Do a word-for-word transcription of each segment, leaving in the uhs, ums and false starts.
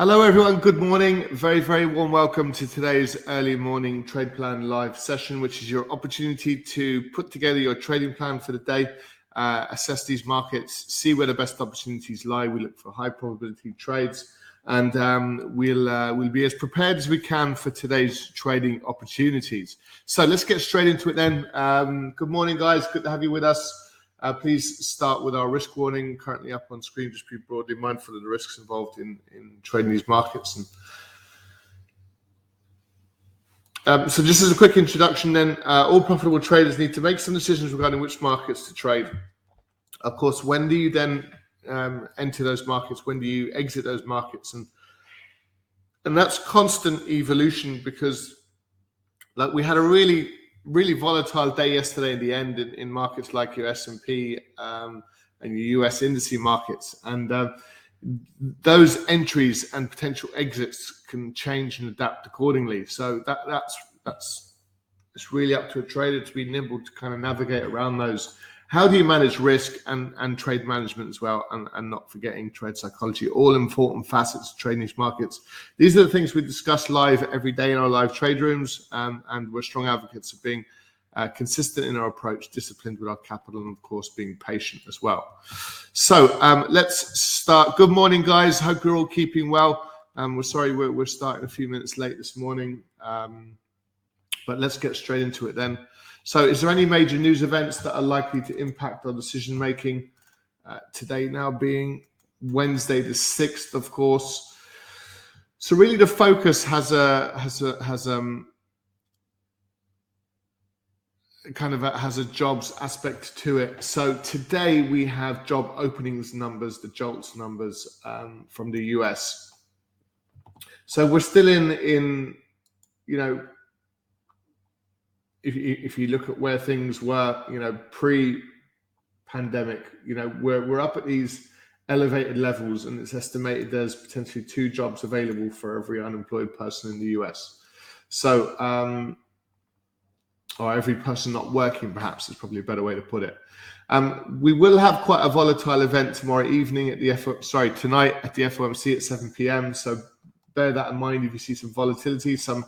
Hello everyone, good morning. Very, very warm welcome to today's early morning trade plan live session, which is your opportunity to put together your trading plan for the day, uh, assess these markets, see where the best opportunities lie. We look for high probability trades and um, we'll, uh, we'll be as prepared as we can for today's trading opportunities. So let's get straight into it then. Um, good morning guys, good to have you with us. Uh, please start with our risk warning currently up on screen. Just be broadly mindful of the risks involved in, in trading these markets. And, um, so just as a quick introduction then, uh, all profitable traders need to make some decisions regarding which markets to trade. Of course, when do you then um, enter those markets? When do you exit those markets? And, and that's constant evolution because like we had a really... really volatile day yesterday in the end in, in markets like your S and P um, and your U S indice markets. And uh, those entries and potential exits can change and adapt accordingly. So that, that's, that's it's really up to a trader to be nimble to kind of navigate around those. How do you manage risk and, and trade management as well, and, and not forgetting trade psychology, all important facets of trading these markets? These are the things we discuss live every day in our live trade rooms, um, and we're strong advocates of being uh, consistent in our approach, disciplined with our capital, and of course being patient as well. So um, let's start. Good morning, guys. Hope you're all keeping well. Um, we're sorry we're, we're starting a few minutes late this morning, um, but let's get straight into it then. So is there any major news events that are likely to impact our decision-making uh, today, now being Wednesday the sixth, of course? So really the focus has a, has a, has um, kind of a, has a jobs aspect to it. So today we have job openings numbers, the JOLTS numbers um, from the U S. So we're still in, in, you know, If you, if you look at where things were, you know, pre-pandemic, you know, we're, we're up at these elevated levels, and it's estimated there's potentially two jobs available for every unemployed person in the U S. So, um, or every person not working, perhaps, is probably a better way to put it. Um, we will have quite a volatile event tomorrow evening at the F O M C, sorry, tonight at the F O M C at seven P M So bear that in mind if you see some volatility, some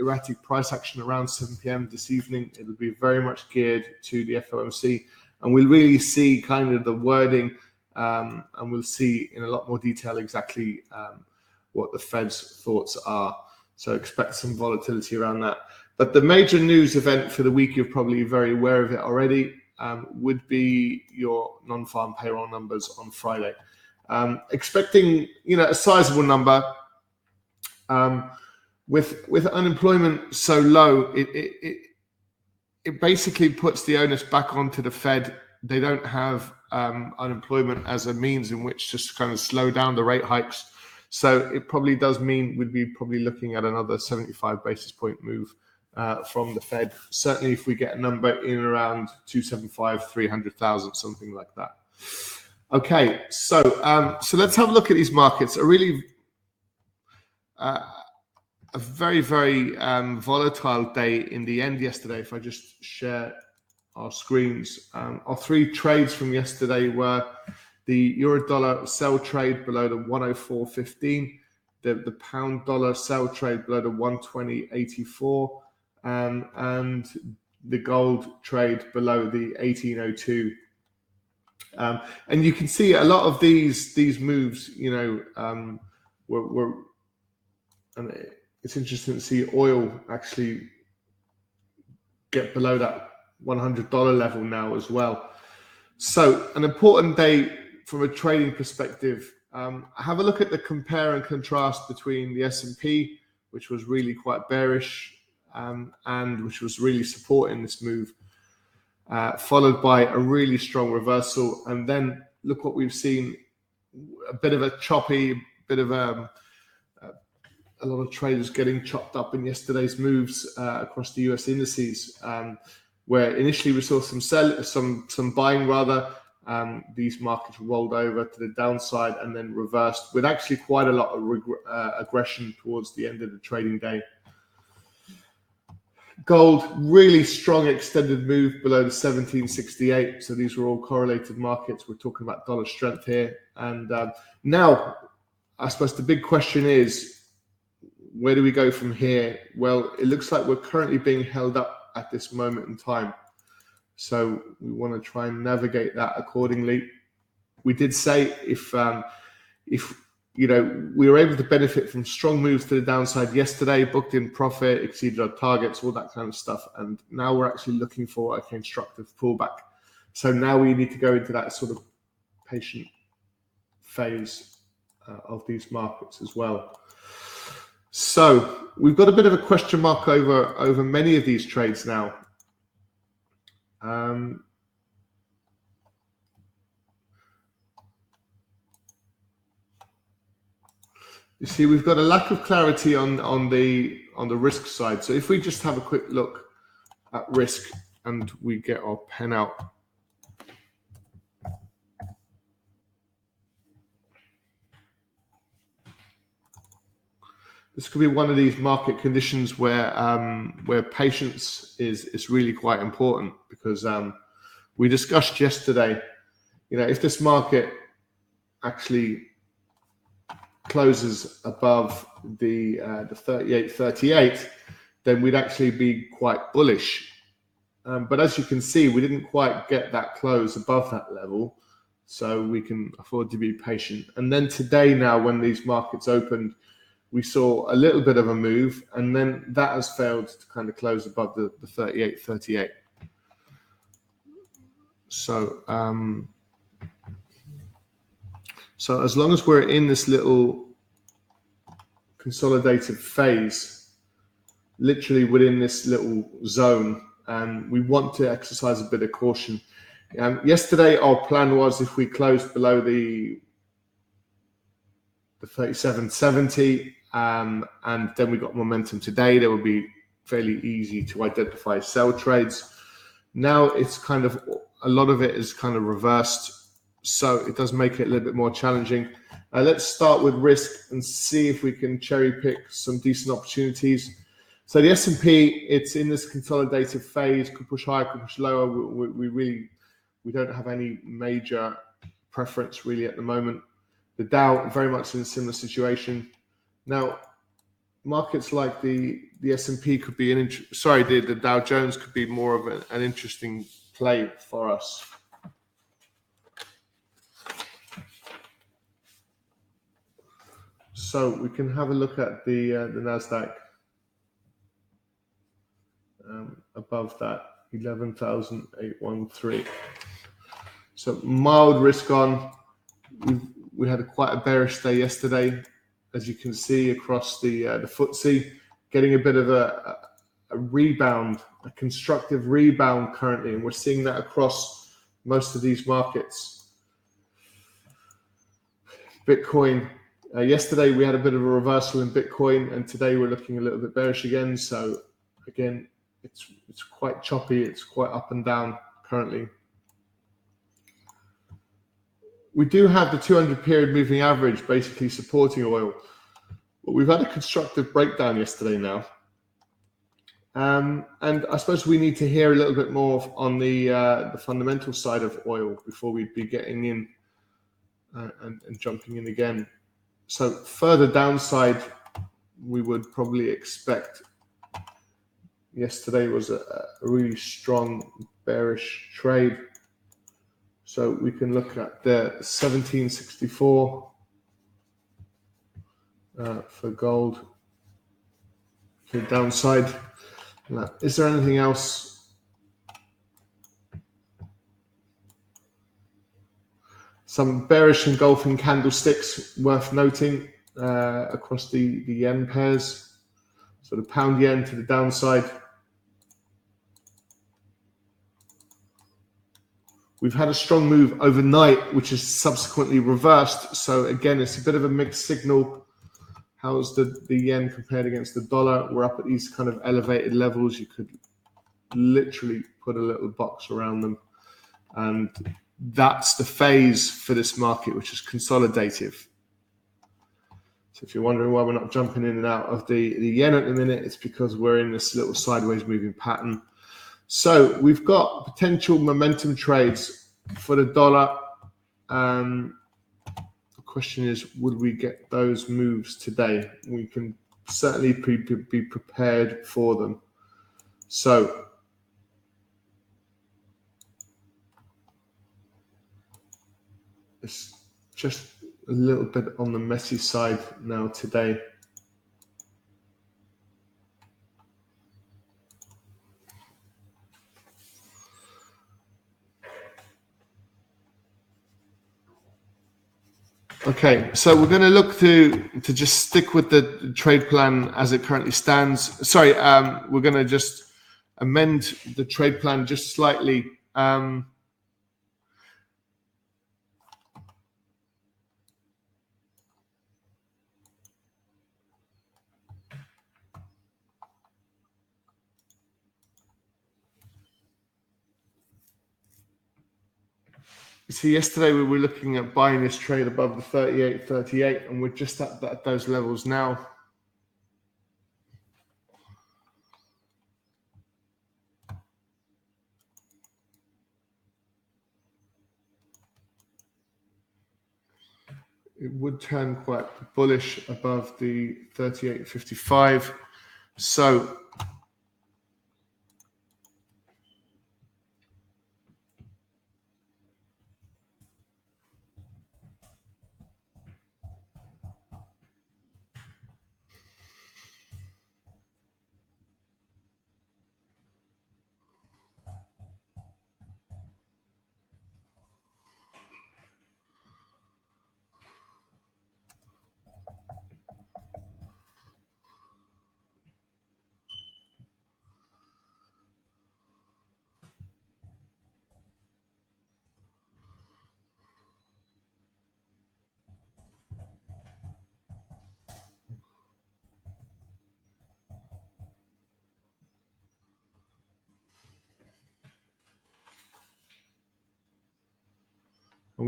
erratic price action around seven P M this evening. It'll be very much geared to the F O M C, and we'll really see kind of the wording, um, and we'll see in a lot more detail exactly um, what the Fed's thoughts are. So expect some volatility around that. But the major news event for the week, you're probably very aware of it already, um, would be your non-farm payroll numbers on Friday. Um, expecting, you know, a sizable number. Um, With with unemployment so low, it, it it it basically puts the onus back onto the Fed. They don't have um, unemployment as a means in which just to kind of slow down the rate hikes. So it probably does mean we'd be probably looking at another seventy-five basis point move uh, from the Fed. Certainly, if we get a number in around two seventy-five, three hundred thousand, something like that. Okay, so um, so let's have a look at these markets. A really uh, A very, very um, volatile day in the end yesterday. If I just share our screens, um, our three trades from yesterday were the euro dollar sell trade below the one oh four fifteen, the, the pound dollar sell trade below the one twenty eighty-four, um, and the gold trade below the eighteen oh two. Um, and you can see a lot of these these moves, you know, um, were, were and it, it's interesting to see oil actually get below that one hundred dollar level now as well. So an important day from a trading perspective. Um, have a look at the compare and contrast between the S and P, which was really quite bearish um, and which was really supporting this move, uh, followed by a really strong reversal. And then look what we've seen, a bit of a choppy, bit of a... a lot of traders getting chopped up in yesterday's moves uh, across the U S indices, um, where initially we saw some sell, some some buying rather. Um, these markets rolled over to the downside and then reversed with actually quite a lot of reg uh, aggression towards the end of the trading day. Gold, really strong extended move below the seventeen sixty-eight. So these were all correlated markets. We're talking about dollar strength here, and um, now. I suppose the big question is, where do we go from here? Well, it looks like we're currently being held up at this moment in time. So we want to try and navigate that accordingly. We did say if, um, if you know, we were able to benefit from strong moves to the downside yesterday, booked in profit, exceeded our targets, all that kind of stuff. And now we're actually looking for a constructive pullback. So now we need to go into that sort of patient phase uh, of these markets as well. So we've got a bit of a question mark over, over many of these trades now. Um, you see, we've got a lack of clarity on, on the on the risk side. So if we just have a quick look at risk and we get our pen out. This could be one of these market conditions where um, where patience is is really quite important, because um, we discussed yesterday, you know, if this market actually closes above the uh, the thirty-eight thirty-eight, then we'd actually be quite bullish. Um, but as you can see, we didn't quite get that close above that level, so we can afford to be patient. And then today, now when these markets opened, we saw a little bit of a move, and then that has failed to kind of close above the, the thirty-eight thirty-eight. So, um, so as long as we're in this little consolidated phase, literally within this little zone, and we want to exercise a bit of caution. Um, yesterday, our plan was if we closed below the the thirty-seven seventy. Um, and then we got momentum today. There will be fairly easy to identify sell trades. Now it's kind of, a lot of it is kind of reversed. So it does make it a little bit more challenging. Uh, let's start with risk and see if we can cherry pick some decent opportunities. So the S and P, it's in this consolidated phase, could push higher, could push lower. We, we, we really, we don't have any major preference really at the moment. The Dow very much in a similar situation. Now, markets like the the S and P could be an sorry, the, the Dow Jones could be more of a, an interesting play for us. So we can have a look at the uh, the Nasdaq um, above that eleven thousand eight hundred thirteen. So mild risk on. We've, We had a quite a bearish day yesterday, as you can see across the uh, the F T S E, getting a bit of a, a rebound, a constructive rebound currently, and we're seeing that across most of these markets. Bitcoin, uh, yesterday we had a bit of a reversal in Bitcoin, and today we're looking a little bit bearish again. So again, it's it's quite choppy, it's quite up and down currently. We do have the two hundred period moving average basically supporting oil, but we've had a constructive breakdown yesterday now. Um, and I suppose we need to hear a little bit more on the, uh, the fundamental side of oil before we'd be getting in uh, and, and jumping in again. So further downside, we would probably expect. Yesterday was a, a really strong bearish trade. So we can look at the seventeen sixty-four uh, for gold, for the downside. Now, is there anything else? Some bearish engulfing candlesticks worth noting uh, across the, the yen pairs. So the pound yen to the downside. We've had a strong move overnight, which is subsequently reversed. So again, it's a bit of a mixed signal. How's the, the yen compared against the dollar? We're up at these kind of elevated levels. You could literally put a little box around them. And that's the phase for this market, which is consolidative. So if you're wondering why we're not jumping in and out of the, the yen at the minute, it's because we're in this little sideways moving pattern. So we've got potential momentum trades for the dollar. Um, question is, would we get those moves today? We can certainly pre be prepared for them. So it's just a little bit on the messy side now today. Okay, so we're going to look to to just stick with the trade plan as it currently stands. Sorry, um, we're going to just amend the trade plan just slightly. Um, You see, yesterday we were looking at buying this trade above the thirty-eight thirty-eight, and we're just at, at those levels now. It would turn quite bullish above the thirty-eight fifty-five. So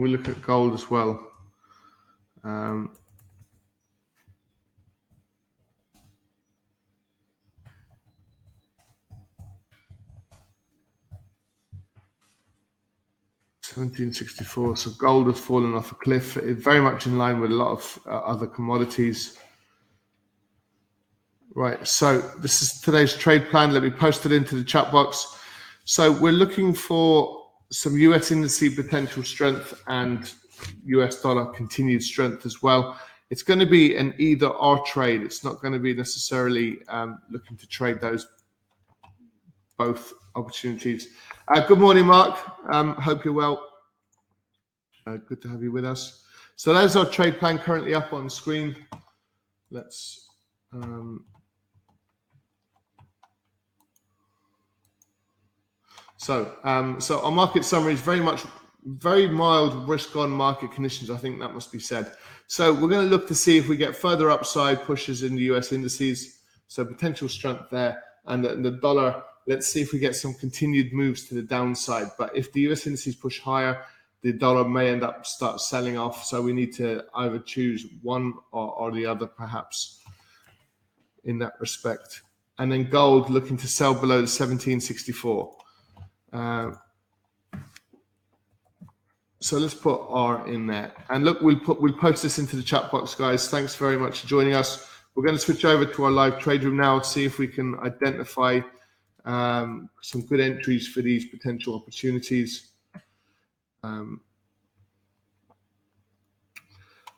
we look at gold as well. Um, seventeen sixty-four. So gold has fallen off a cliff. It's very much in line with a lot of uh, other commodities. Right. So this is today's trade plan. Let me post it into the chat box. So we're looking for some U S indices potential strength and U S dollar continued strength as well. It's going to be an either or trade. It's not going to be necessarily um, looking to trade those both opportunities. Uh, good morning, Mark. Um, hope you're well. Uh, good to have you with us. So there's our trade plan currently up on screen. Let's... Um, So, um, so our market summary is very much, very mild risk-on market conditions. I think that must be said. So we're going to look to see if we get further upside pushes in the U S indices. So potential strength there, and the, the dollar. Let's see if we get some continued moves to the downside. But if the U S indices push higher, the dollar may end up start selling off. So we need to either choose one or, or the other, perhaps, in that respect. And then gold looking to sell below the seventeen sixty-four. Uh, so let's put R in there, and look, we'll put we'll post this into the chat box, guys. Thanks very much for joining us. We're going to switch over to our live trade room now, see if we can identify um, some good entries for these potential opportunities. Um,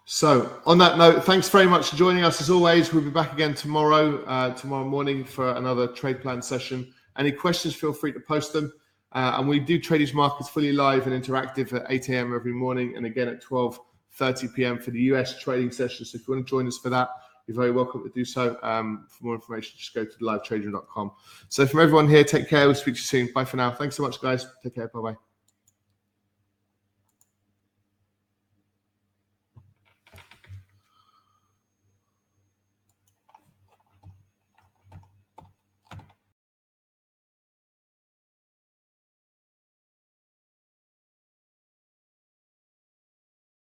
so on that note, thanks very much for joining us. As always, we'll be back again tomorrow uh, tomorrow morning for another trade plan session. Any questions, feel free to post them. Uh, and we do trade these markets fully live and interactive at eight A M every morning, and again at twelve thirty P M for the U S trading session. So if you want to join us for that, you're very welcome to do so. Um, for more information, just go to live trader dot com. So from everyone here, take care. We'll speak to you soon. Bye for now. Thanks so much, guys. Take care. Bye-bye.